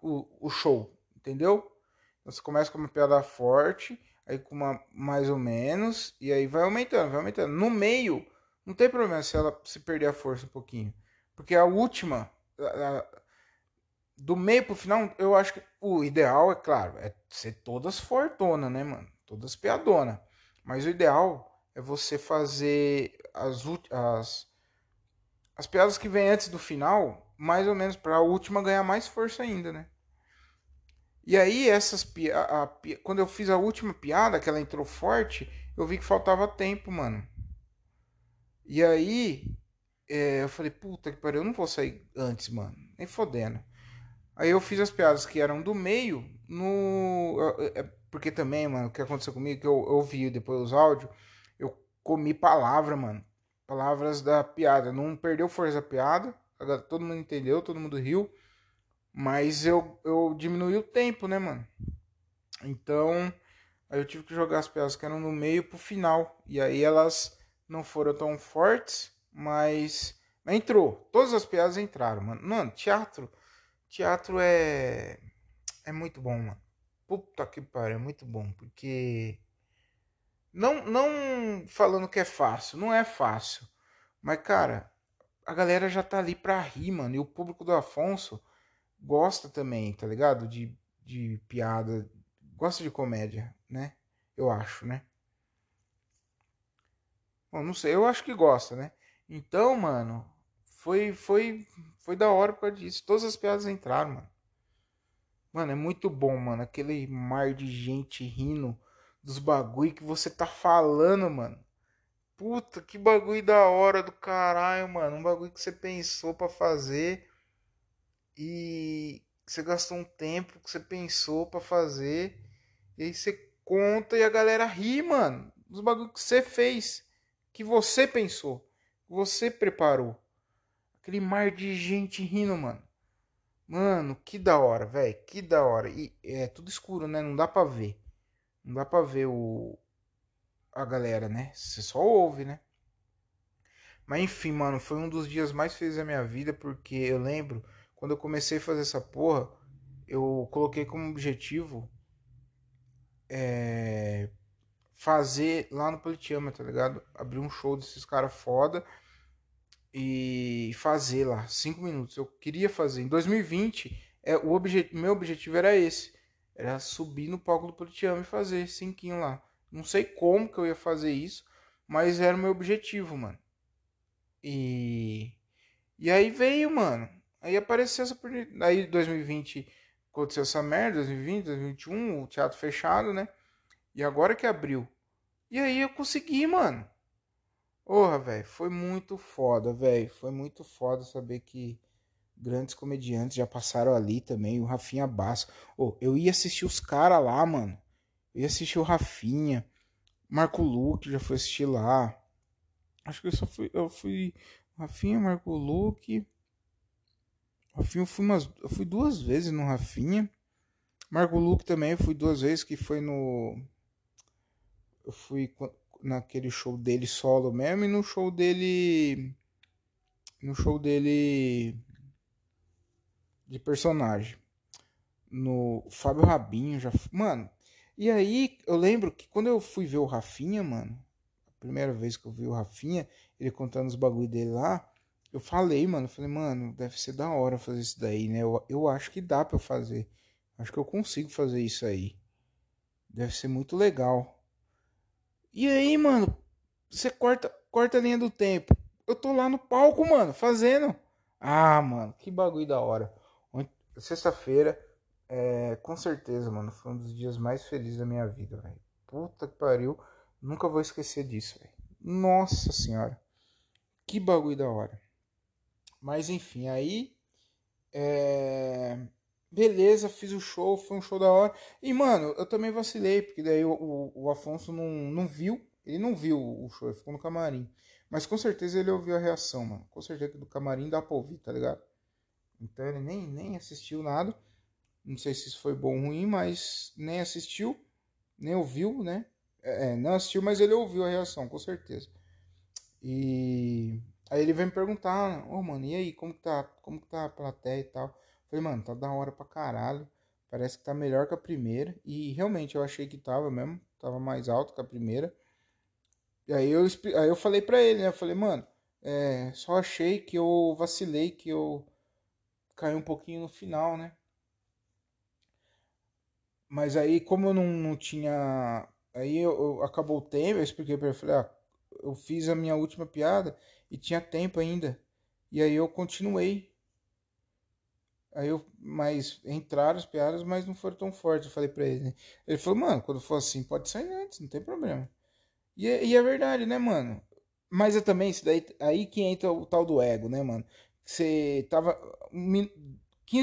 o show, entendeu? Você começa com uma piada forte, aí com uma mais ou menos, e aí vai aumentando, vai aumentando. No meio, não tem problema se ela se perder a força um pouquinho. Porque a última, do meio pro final, eu acho que o ideal, é claro, é ser todas fortona, né, mano? Todas piadona. Mas o ideal é você fazer as piadas que vêm antes do final, mais ou menos, pra a última ganhar mais força ainda, né? E aí, quando eu fiz a última piada, que ela entrou forte, eu vi que faltava tempo, mano. E aí, eu falei, puta que pariu, eu não vou sair antes, mano. Nem fodendo. Aí eu fiz as piadas que eram do meio, porque também, mano, o que aconteceu comigo, que eu ouvi depois os áudios, eu comi palavra, mano. Palavras da piada. Não perdeu força da piada, todo mundo entendeu, todo mundo riu. Mas eu diminui o tempo, né, mano? Então, aí eu tive que jogar as piadas que eram no meio pro final. E aí elas não foram tão fortes, mas entrou. Todas as piadas entraram, mano. Mano, teatro é muito bom, mano. Puta que pariu, é muito bom. Porque, não falando que é fácil, não é fácil. Mas, cara, a galera já tá ali pra rir, mano. E o público do Afonso... gosta também, tá ligado? De de piada, gosta de comédia, né? Eu acho, né? Bom, não sei, eu acho que gosta, né? Então, mano, foi da hora por causa disso. Todas as piadas entraram, mano. Mano, é muito bom, mano. Aquele mar de gente rindo dos bagulho que você tá falando, mano. Puta, que bagulho da hora do caralho, mano. Um bagulho que você pensou pra fazer e você gastou um tempo que você pensou pra fazer e aí você conta e a galera ri, mano. Dos bagulhos que você fez, que você pensou, que você preparou. Aquele mar de gente rindo, mano. Mano, que da hora, velho. Que da hora. E é tudo escuro, né? Não dá pra ver. Não dá pra ver a galera, né? Você só ouve, né? Mas enfim, mano, foi um dos dias mais felizes da minha vida, porque eu lembro, quando eu comecei a fazer essa porra, eu coloquei como objetivo fazer lá no Politeama, tá ligado? Abrir um show desses caras foda e fazer lá, 5 minutos. Eu queria fazer. Em 2020, meu objetivo era esse. Era subir no palco do Politeama e fazer 5 lá. Não sei como que eu ia fazer isso, mas era o meu objetivo, mano. E aí veio, mano. Aí apareceu essa oportunidade. Aí 2020 aconteceu essa merda, 2020, 2021, o teatro fechado, né? E agora que abriu. E aí eu consegui, mano. Porra, velho, foi muito foda, velho. Foi muito foda saber que grandes comediantes já passaram ali também. O Rafinha Basso. Oh, eu ia assistir os caras lá, mano. Eu ia assistir o Rafinha. Marco Luque já foi assistir lá. Acho que eu fui Rafinha, Marco Luque. Rafinha eu fui 2 vezes no Rafinha. Marco Luque também eu fui 2 vezes, que foi no... Eu fui naquele show dele solo mesmo e no show dele... No show dele... de personagem. No Fábio Rabinho já... Mano... E aí, eu lembro que quando eu fui ver o Rafinha, mano, a primeira vez que eu vi o Rafinha, ele contando os bagulho dele lá, eu falei, mano, deve ser da hora fazer isso daí, né? Eu acho que dá pra eu fazer. Acho que eu consigo fazer isso aí. Deve ser muito legal. E aí, mano, você corta a linha do tempo. Eu tô lá no palco, mano, fazendo. Ah, mano, que bagulho da hora. Sexta-feira... com certeza, mano, foi um dos dias mais felizes da minha vida, velho. Puta que pariu, nunca vou esquecer disso, velho. Nossa senhora, que bagulho da hora. Mas enfim, aí, beleza, fiz o show, foi um show da hora. E mano, eu também vacilei, porque daí o Afonso não viu, ele não viu o show, ele ficou no camarim. Mas com certeza ele ouviu a reação, mano. Com certeza que do camarim dá pra ouvir, tá ligado? Então ele nem assistiu nada. Não sei se isso foi bom ou ruim, mas nem assistiu, nem ouviu, né? Não assistiu, mas ele ouviu a reação, com certeza. E aí ele veio me perguntar, ô, mano, e aí, como que tá a plateia e tal? Eu falei, mano, tá da hora pra caralho, parece que tá melhor que a primeira. E realmente eu achei que tava mesmo, tava mais alto que a primeira. E aí eu falei pra ele, né? Eu falei, mano, só achei que eu vacilei, que eu caí um pouquinho no final, né? Mas aí, como eu não tinha... Aí eu acabou o tempo, eu expliquei pra ele, falei, eu fiz a minha última piada e tinha tempo ainda. E aí eu continuei. Mas entraram as piadas, mas não foram tão fortes, eu falei pra ele, né? Ele falou, mano, quando for assim, pode sair antes, não tem problema. E é verdade, né, mano? Mas é também, isso daí, aí que entra o tal do ego, né, mano? Você tava... 15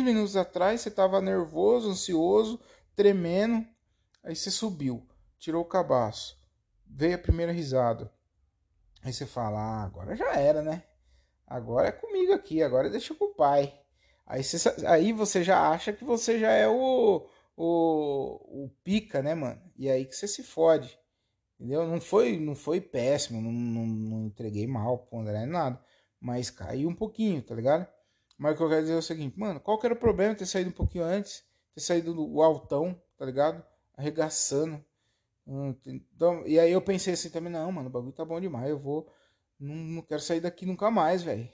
minutos atrás, você tava nervoso, ansioso... tremendo, aí você subiu, tirou o cabaço, veio a primeira risada, aí você fala, agora já era, né? Agora é comigo aqui, agora deixa com o pai. Aí você já acha que você já é o pica, né, mano? E aí que você se fode, entendeu? Não foi péssimo, não entreguei mal pro André, nada, mas caiu um pouquinho, tá ligado? Mas o que eu quero dizer é o seguinte, mano, qual que era o problema ter saído um pouquinho antes? Ter saído do altão, tá ligado? Arregaçando. Então, e aí eu pensei assim também, não, mano, o bagulho tá bom demais, eu vou Não quero sair daqui nunca mais, velho.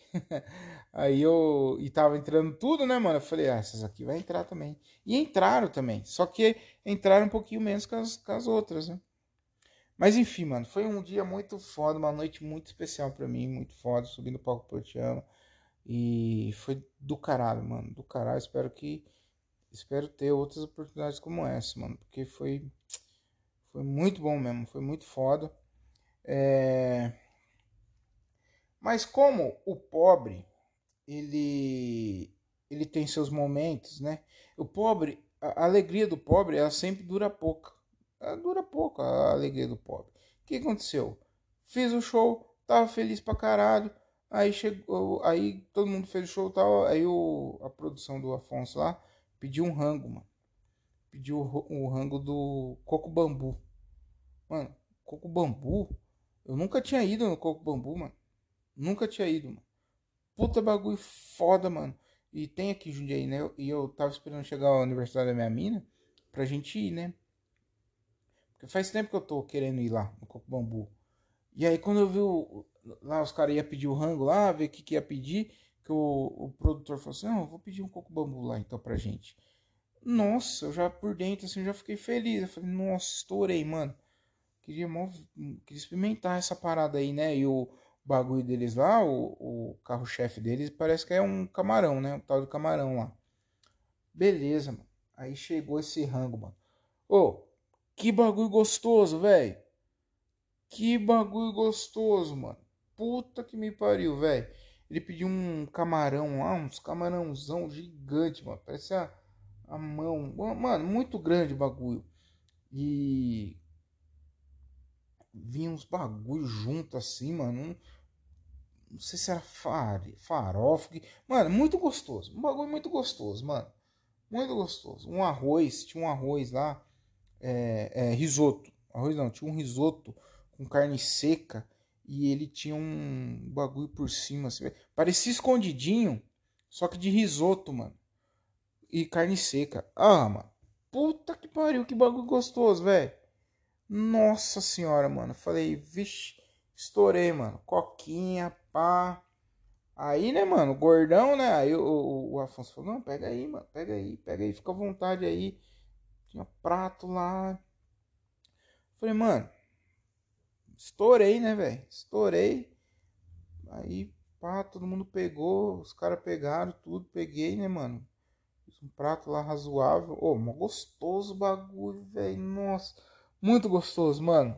Aí eu... E tava entrando tudo, né, mano? Eu falei, ah, essas aqui vai entrar também. E entraram também. Só que entraram um pouquinho menos que as outras, né? Mas enfim, mano. Foi um dia muito foda. Uma noite muito especial pra mim. Muito foda. Subindo o palco Politeama. E foi do caralho, mano. Do caralho. Espero ter outras oportunidades como essa, mano. Porque foi muito bom mesmo. Foi muito foda. Mas como o pobre, ele tem seus momentos, né? O pobre, a alegria do pobre, ela sempre dura pouco. Ela dura pouco, a alegria do pobre. O que aconteceu? Fiz o show, tava feliz pra caralho, aí chegou, aí todo mundo fez o show e tal, aí a produção do Afonso lá pediu um rango, mano. Pediu o rango do Coco Bambu. Mano, Coco Bambu? Eu nunca tinha ido no Coco Bambu, mano. Nunca tinha ido, mano. Puta bagulho foda, mano. E tem aqui em Jundiaí, né? E eu tava esperando chegar à universidade da minha mina pra gente ir, né? Porque faz tempo que eu tô querendo ir lá, no Coco Bambu. E aí quando eu vi lá os caras iam pedir o rango lá, ver o que que ia pedir, que o produtor falou assim, não, eu vou pedir um Coco Bambu lá então pra gente. Nossa, eu já por dentro, assim, já fiquei feliz. Eu falei, nossa, estourei, mano. Queria experimentar essa parada aí, né? E o bagulho deles lá, o carro-chefe deles, parece que é um camarão, né? Um tal de camarão lá. Beleza, mano. Aí chegou esse rango, mano. Ô, que bagulho gostoso, velho. Que bagulho gostoso, mano. Puta que me pariu, velho. Ele pediu um camarão lá, uns camarãozão gigante, mano. Parece a mão. Mano, muito grande o bagulho. E... vinha uns bagulho junto assim, mano. Não sei se era farofa. Mano, muito gostoso. Um bagulho muito gostoso, mano. Muito gostoso. Um arroz. Tinha um arroz lá. Risoto. Arroz não. Tinha um risoto com carne seca. E ele tinha um bagulho por cima. Assim, parecia escondidinho. Só que de risoto, mano. E carne seca. Ah, mano. Puta que pariu. Que bagulho gostoso, velho. Nossa senhora, mano. Falei, vixe, estourei, mano. Coquinha, pá. Aí, né, mano, gordão, né? Aí o Afonso falou, não, pega aí, mano. Pega aí, fica à vontade aí. Tinha prato lá. Falei, mano, estourei, né, velho? Estourei. Aí, pá, todo mundo pegou. Os caras pegaram tudo. Peguei, né, mano? Fiz um prato lá razoável. Ô, mó gostoso o bagulho, velho. Nossa. Muito gostoso, mano.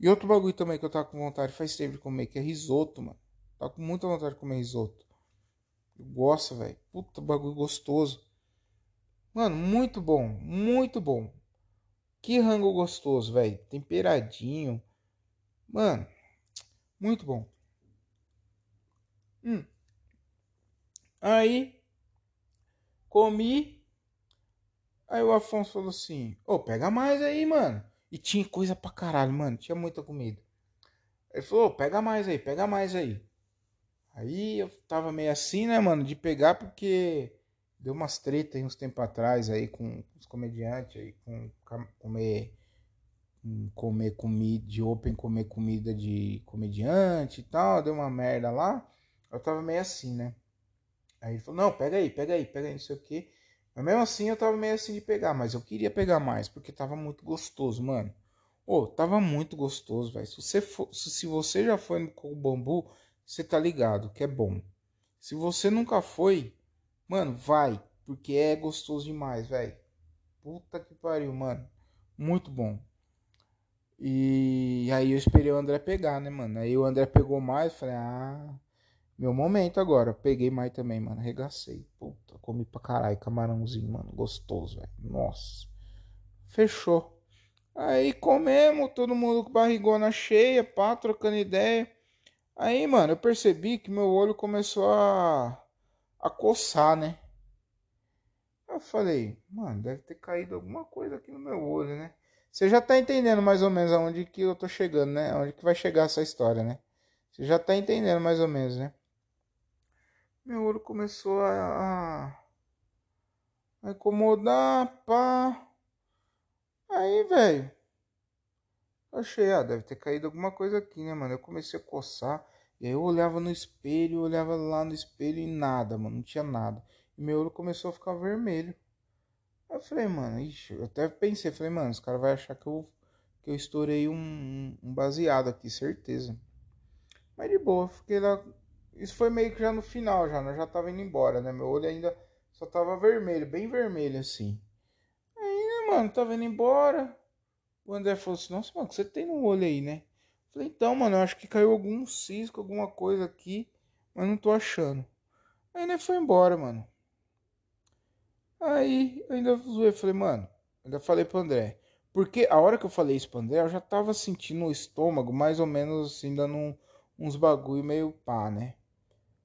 E outro bagulho também que eu tava com vontade, faz tempo de comer, que é risoto, mano. Tava com muita vontade de comer risoto. Eu gosto, velho. Puta, bagulho gostoso. Mano, muito bom. Muito bom. Que rango gostoso, velho. Temperadinho. Mano, muito bom. Aí, comi. Aí o Afonso falou assim, ô, pega mais aí, mano. E tinha coisa pra caralho, mano. Tinha muita comida. Ele falou, pega mais aí. Aí eu tava meio assim, né, mano, de pegar, porque deu umas tretas aí uns tempos atrás aí com os comediantes aí, com comer comida de open, comer comida de comediante e tal. Deu uma merda lá. Eu tava meio assim, né. Aí ele falou, não, pega aí, não sei o quê. Mas mesmo assim eu tava meio assim de pegar, mas eu queria pegar mais, porque tava muito gostoso, mano. Ô, tava muito gostoso, velho. Se você já foi no Coco Bambu, você tá ligado, que é bom. Se você nunca foi, mano, vai, porque é gostoso demais, velho. Puta que pariu, mano. Muito bom. E aí eu esperei o André pegar, né, mano. Aí o André pegou mais, falei, ah... meu momento agora, peguei mais também, mano, arregacei, puta, comi pra caralho, camarãozinho, mano, gostoso, velho, nossa, fechou. Aí comemos, todo mundo com barrigona cheia, pá, trocando ideia. Aí, mano, eu percebi que meu olho começou a coçar, né. Eu falei, mano, deve ter caído alguma coisa aqui no meu olho, né. Você já tá entendendo mais ou menos aonde que eu tô chegando, né, aonde que vai chegar essa história, né. Você já tá entendendo mais ou menos, né. Meu olho começou a incomodar, pá. Aí, velho, achei, deve ter caído alguma coisa aqui, né, mano. Eu comecei a coçar E aí eu olhava no espelho, olhava lá no espelho e nada, mano, não tinha nada. E meu olho começou a ficar vermelho. Aí eu falei, mano, ixi, eu até pensei, falei, mano, os caras vão achar que eu estourei um baseado aqui, certeza. Mas de boa, fiquei lá. Isso foi meio que já no final, já, né? Já tava indo embora, né? Meu olho ainda só tava vermelho, bem vermelho assim. Aí, né, mano, tava indo embora. O André falou assim, nossa, mano, o que você tem no olho aí, né? Eu falei, então, mano, eu acho que caiu algum cisco, alguma coisa aqui, mas não tô achando. Aí, né, foi embora, mano. Aí, eu ainda zoei, falei, mano, ainda falei pro André. Porque a hora que eu falei isso pro André, eu já tava sentindo o estômago, mais ou menos assim, dando uns bagulho meio pá, né?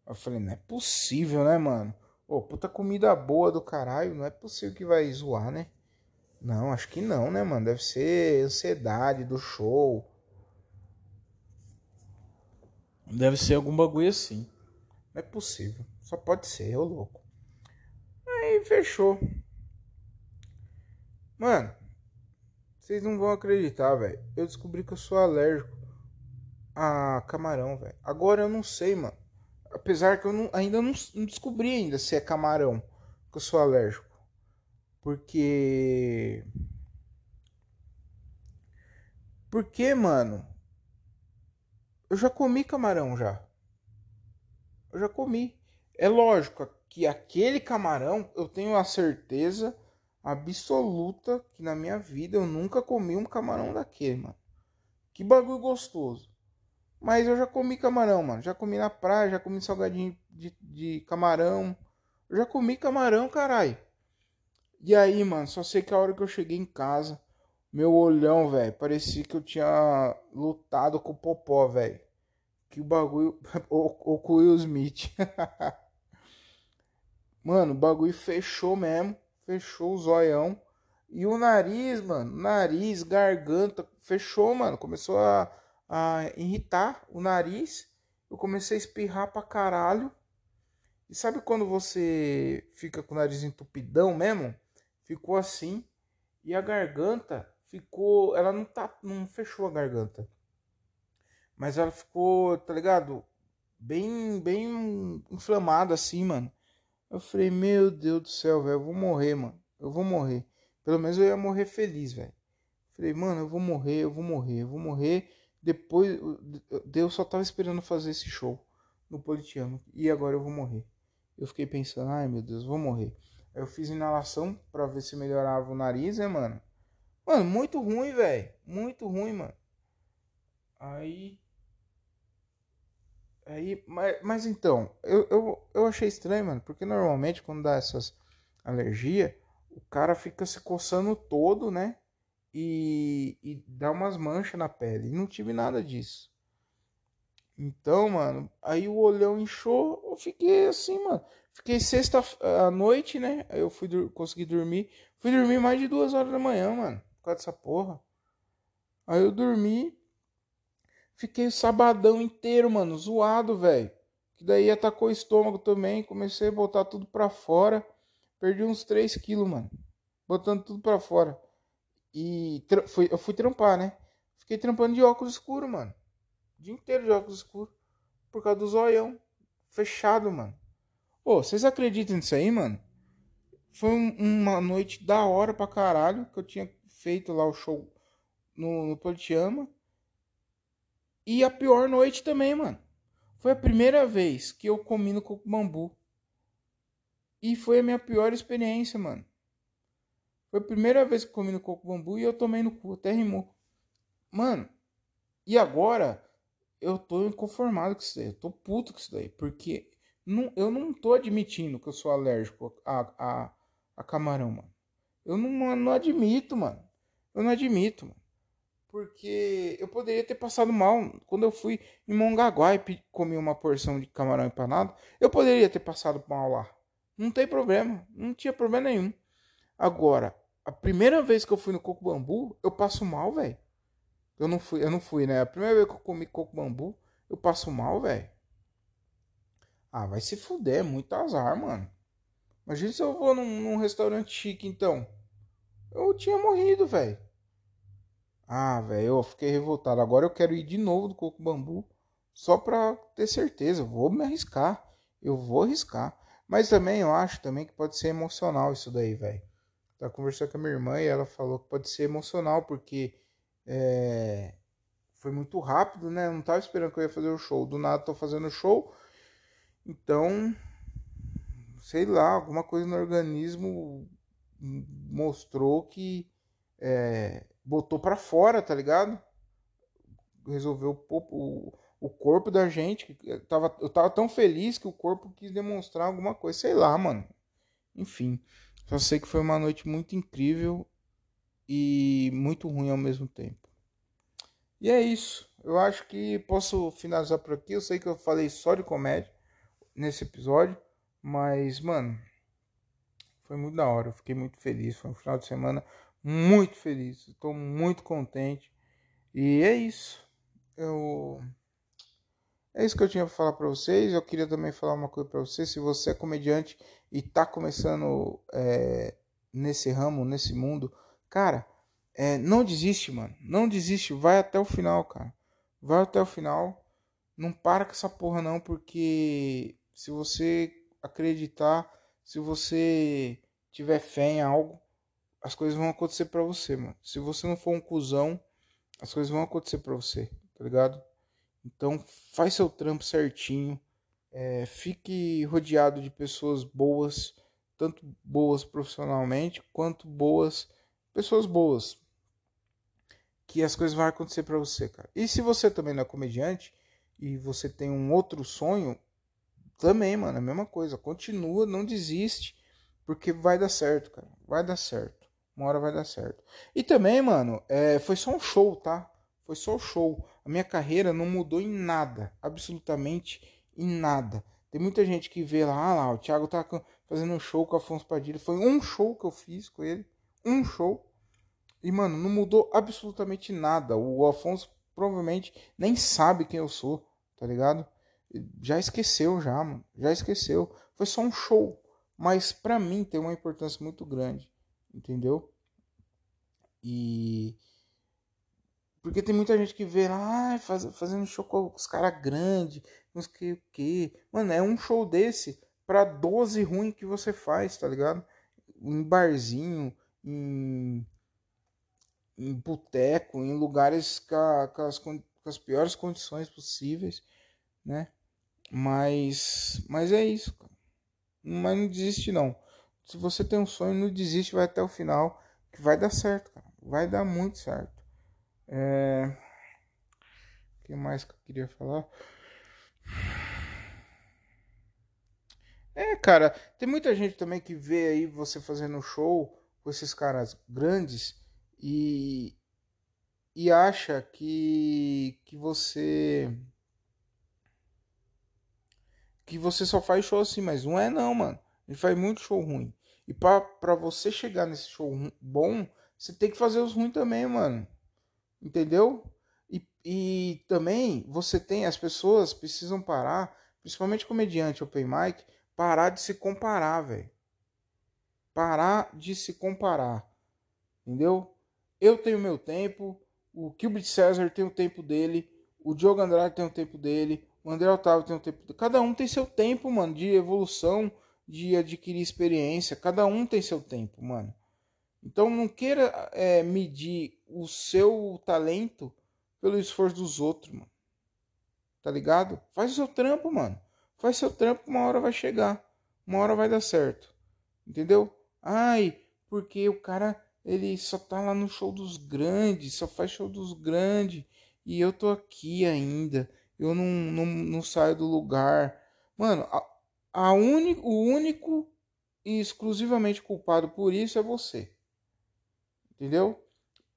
Eu falei, não é possível, né, mano? Ô, puta comida boa do caralho, não é possível que vai zoar, né? Não, acho que não, né, mano? Deve ser ansiedade do show. Deve ser algum bagulho assim. Não é possível. Só pode ser, eu louco. Aí, fechou. Mano, vocês não vão acreditar, velho. Eu descobri que eu sou alérgico a camarão, velho. Agora eu não sei, mano. Apesar que eu ainda não descobri ainda se é camarão que eu sou alérgico. Porque, mano, eu já comi camarão já. Eu já comi. É lógico que aquele camarão, eu tenho a certeza absoluta que na minha vida eu nunca comi um camarão daquele, mano. Que bagulho gostoso. Mas eu já comi camarão, mano. Já comi na praia, já comi salgadinho de camarão. Eu já comi camarão, caralho. E aí, mano, só sei que a hora que eu cheguei em casa, meu olhão, velho, parecia que eu tinha lutado com o Popó, velho. Que bagulho... Ou com o Will Smith. Mano, o bagulho fechou mesmo. Fechou o zoião. E o nariz, mano, nariz, garganta, fechou, mano. Começou a irritar o nariz. Eu comecei a espirrar pra caralho. E sabe quando você fica com o nariz entupidão mesmo? Ficou assim. E a garganta ficou... Ela não fechou a garganta. Mas ela ficou, tá ligado? Bem inflamada assim, mano. Eu falei, meu Deus do céu, velho. Eu vou morrer, mano. Eu vou morrer. Pelo menos eu ia morrer feliz, velho. Falei, mano, eu vou morrer, eu vou morrer, eu vou morrer. Depois, Deus só tava esperando fazer esse show no Politeama. E agora eu vou morrer. Eu fiquei pensando, ai meu Deus, vou morrer. Aí eu fiz inalação pra ver se melhorava o nariz, né, mano? Mano, muito ruim, velho. Muito ruim, mano. Aí mas então, eu achei estranho, mano. Porque normalmente quando dá essas alergias, o cara fica se coçando todo, né? E dá umas manchas na pele. E não tive nada disso. Então, mano, aí o olhão inchou, eu fiquei assim, mano. Fiquei sexta à noite, né? Aí eu consegui dormir. Fui dormir mais de 2 horas da manhã, mano. Por causa dessa porra. Aí eu dormi. Fiquei o sabadão inteiro, mano, zoado, velho. Que daí atacou o estômago também. Comecei a botar tudo pra fora. Perdi uns 3 quilos, mano. Botando tudo pra fora. E eu fui trampar, né? Fiquei trampando de óculos escuro, mano. O dia inteiro de óculos escuros. Por causa do zoião. Fechado, mano. Ô, vocês acreditam nisso aí, mano? Foi uma noite da hora pra caralho. Que eu tinha feito lá o show no Politeama. E a pior noite também, mano. Foi a primeira vez que eu comi no Coco Bambu. E foi a minha pior experiência, mano. Foi a primeira vez que eu comi no Coco Bambu. E eu tomei no cu. Até rimou. Mano. E agora... Eu tô inconformado com isso daí. Eu tô puto com isso daí. Porque eu não tô admitindo que eu sou alérgico a camarão, mano. Eu não admito, mano. Eu não admito, mano. Porque eu poderia ter passado mal. Quando eu fui em Mongaguá e comi uma porção de camarão empanado, eu poderia ter passado mal lá. Não tem problema. Não tinha problema nenhum. Agora, a primeira vez que eu fui no Coco Bambu, eu passo mal, velho. Eu não fui, né? A primeira vez que eu comi coco bambu, eu passo mal, velho. Ah, vai se fuder, é muito azar, mano. Imagina se eu vou num restaurante chique, então. Eu tinha morrido, velho. Ah, velho, eu fiquei revoltado. Agora eu quero ir de novo do coco bambu. só para ter certeza, eu vou me arriscar, eu vou arriscar. Mas também eu acho também que pode ser emocional isso daí, velho. Tá conversando com a minha irmã e ela falou que pode ser emocional, porque foi muito rápido, né? Eu não tava esperando que eu ia fazer o show, do nada tô fazendo o show. Então, sei lá, alguma coisa no organismo mostrou que botou pra fora, tá ligado? Resolveu o corpo da gente. Eu tava tão feliz que o corpo quis demonstrar alguma coisa, sei lá, mano. Enfim, só sei que foi uma noite muito incrível e muito ruim ao mesmo tempo. E é isso, eu acho que posso finalizar por aqui. Eu sei que eu falei só de comédia nesse episódio, mas, mano, foi muito da hora. Eu fiquei muito feliz, foi um final de semana muito feliz, estou muito contente. E é isso, é isso que eu tinha para falar para vocês. Eu queria também falar uma coisa para vocês. Se você é comediante e tá começando nesse ramo, nesse mundo, cara, não desiste, mano. Não desiste, vai até o final, cara. Vai até o final. Não para com essa porra não, porque se você acreditar, se você tiver fé em algo, as coisas vão acontecer para você, mano. Se você não for um cuzão, as coisas vão acontecer para você, tá ligado? Então faz seu trampo certinho, fique rodeado de pessoas boas, tanto boas profissionalmente quanto boas, pessoas boas, que as coisas vão acontecer para você, cara. E se você também não é comediante e você tem um outro sonho, também, mano, a mesma coisa, continua, não desiste, porque vai dar certo, cara, vai dar certo, uma hora vai dar certo. E também, mano, foi só um show, tá? Foi só o show. A minha carreira não mudou em nada. Absolutamente em nada. Tem muita gente que vê lá, o Thiago tá fazendo um show com o Afonso Padilha. Foi um show que eu fiz com ele. Um show. E, mano, não mudou absolutamente nada. O Afonso provavelmente nem sabe quem eu sou, tá ligado? Já esqueceu, já, mano. Já esqueceu. Foi só um show. Mas pra mim tem uma importância muito grande. Entendeu? Porque tem muita gente que vê lá, fazendo show com os caras grandes, não sei o que. Mano, é um show desse pra 12 ruim que você faz, tá ligado? Em barzinho, em boteco, em lugares com as piores condições possíveis, né? Mas é isso, cara. Mas não desiste, não. Se você tem um sonho, não desiste, vai até o final, que vai dar certo, cara. Vai dar muito certo. O que mais que eu queria falar? Cara, tem muita gente também que vê aí você fazendo show com esses caras grandes e acha que você só faz show assim, mas não é não, mano. Ele faz muito show ruim. E pra você chegar nesse show bom, você tem que fazer os ruins também, mano. Entendeu? E também você tem, as pessoas precisam parar, principalmente comediante open mic, parar de se comparar, velho. Parar de se comparar. Entendeu? Eu tenho meu tempo, o Kubrick Cesar tem o tempo dele, o Diogo Andrade tem o tempo dele, o André Otávio tem o tempo dele. Cada um tem seu tempo, mano, de evolução, de adquirir experiência. Cada um tem seu tempo, mano. Então não queira medir o seu talento pelo esforço dos outros, mano. Tá ligado? Faz o seu trampo, mano. Faz seu trampo, uma hora vai chegar. Uma hora vai dar certo. Entendeu? Ai, porque o cara, ele só tá lá no show dos grandes, só faz show dos grandes. E eu tô aqui ainda. Eu não saio do lugar. Mano, o único e exclusivamente culpado por isso é você. Entendeu?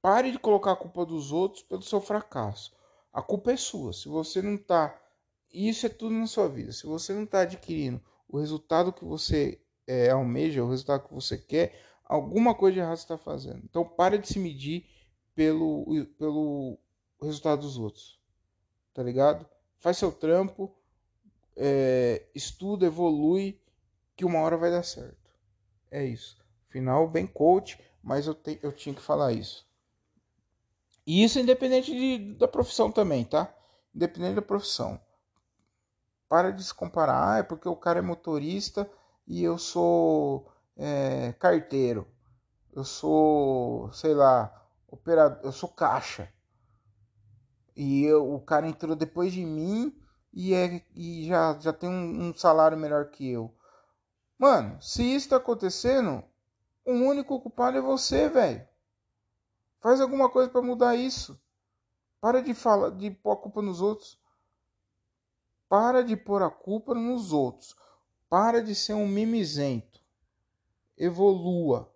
Pare de colocar a culpa dos outros pelo seu fracasso. A culpa é sua. Se você não tá... Isso é tudo na sua vida. Se você não tá adquirindo o resultado que você almeja, o resultado que você quer, alguma coisa de errado você tá fazendo. Então pare de se medir pelo resultado dos outros. Tá ligado? Faz seu trampo, estuda, evolui, que uma hora vai dar certo. É isso. Final bem coach... Mas eu tinha que falar isso. E isso independente da profissão também, tá? Independente da profissão. Para de se comparar, é porque o cara é motorista e eu sou carteiro. Eu sou, sei lá, operador, eu sou caixa. E eu, o cara entrou depois de mim e já tem um salário melhor que eu. Mano, se isso tá acontecendo, o único culpado é você, velho. Faz alguma coisa pra mudar isso. Para de falar, de pôr a culpa nos outros. Para de pôr a culpa nos outros. Para de ser um mimizento. Evolua.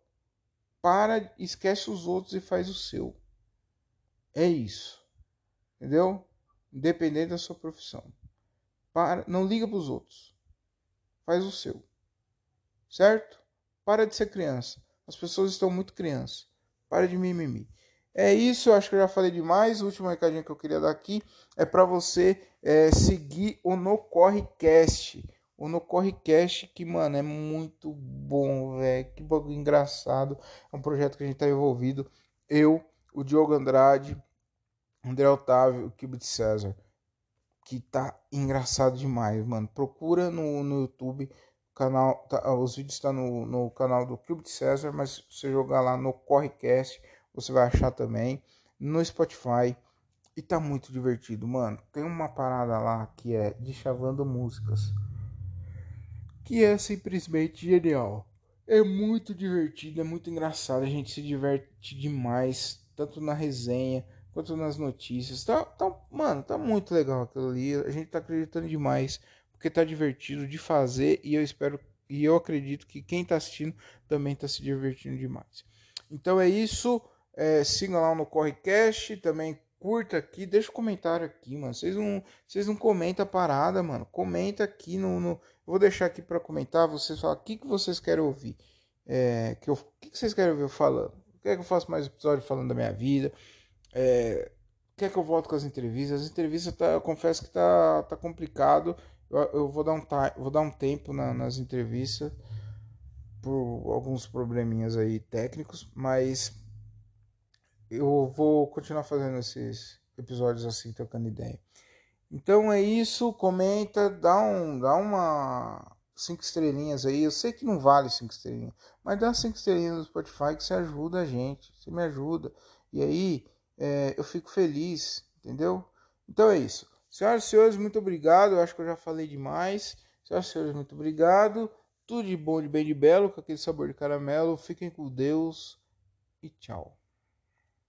Para, esquece os outros e faz o seu. É isso. Entendeu? Independente da sua profissão. Para, não liga pros outros. Faz o seu. Certo? Para de ser criança. As pessoas estão muito crianças. Para de mimimi. É isso, eu acho que eu já falei demais. O último recadinho que eu queria dar aqui é para você seguir o NoCorreCast. O NoCorreCast que, mano, é muito bom, velho. Que bagulho engraçado. É um projeto que a gente tá envolvido. Eu, o Diogo Andrade, André Otávio, o Kubrick Cesar. Que tá engraçado demais, mano. Procura no YouTube. Canal, tá, os vídeos estão no canal do Kubrick Cesar, mas se você jogar lá no NoCorreCast, você vai achar também, no Spotify, e tá muito divertido, mano. Tem uma parada lá que é de Chavando Músicas, que é simplesmente genial. É muito divertido, é muito engraçado, a gente se diverte demais, tanto na resenha, quanto nas notícias. Mano, tá muito legal aquilo ali, a gente tá acreditando demais, porque tá divertido de fazer e eu acredito que quem tá assistindo também tá se divertindo demais. Então é isso, siga lá no NoCorreCast, também curta aqui, deixa um comentário aqui, mano. Vocês não comentam a parada, mano. Comenta aqui no vou deixar aqui para comentar, vocês falam o que vocês querem ouvir. Que vocês querem ouvir eu falando? Quer que eu faça mais episódio falando da minha vida? Quer que eu volte com as entrevistas? As entrevistas eu confesso que tá complicado. Eu vou dar um tempo nas entrevistas por alguns probleminhas aí técnicos, mas eu vou continuar fazendo esses episódios assim, trocando ideia. Então é isso, comenta, dá uma 5 estrelinhas aí, eu sei que não vale 5 estrelinhas, mas dá 5 estrelinhas no Spotify que você ajuda a gente, você me ajuda, e aí eu fico feliz, entendeu? Então é isso. Senhoras e senhores, muito obrigado. Eu acho que eu já falei demais. Senhoras e senhores, muito obrigado. Tudo de bom, de bem, de belo, com aquele sabor de caramelo. Fiquem com Deus e tchau.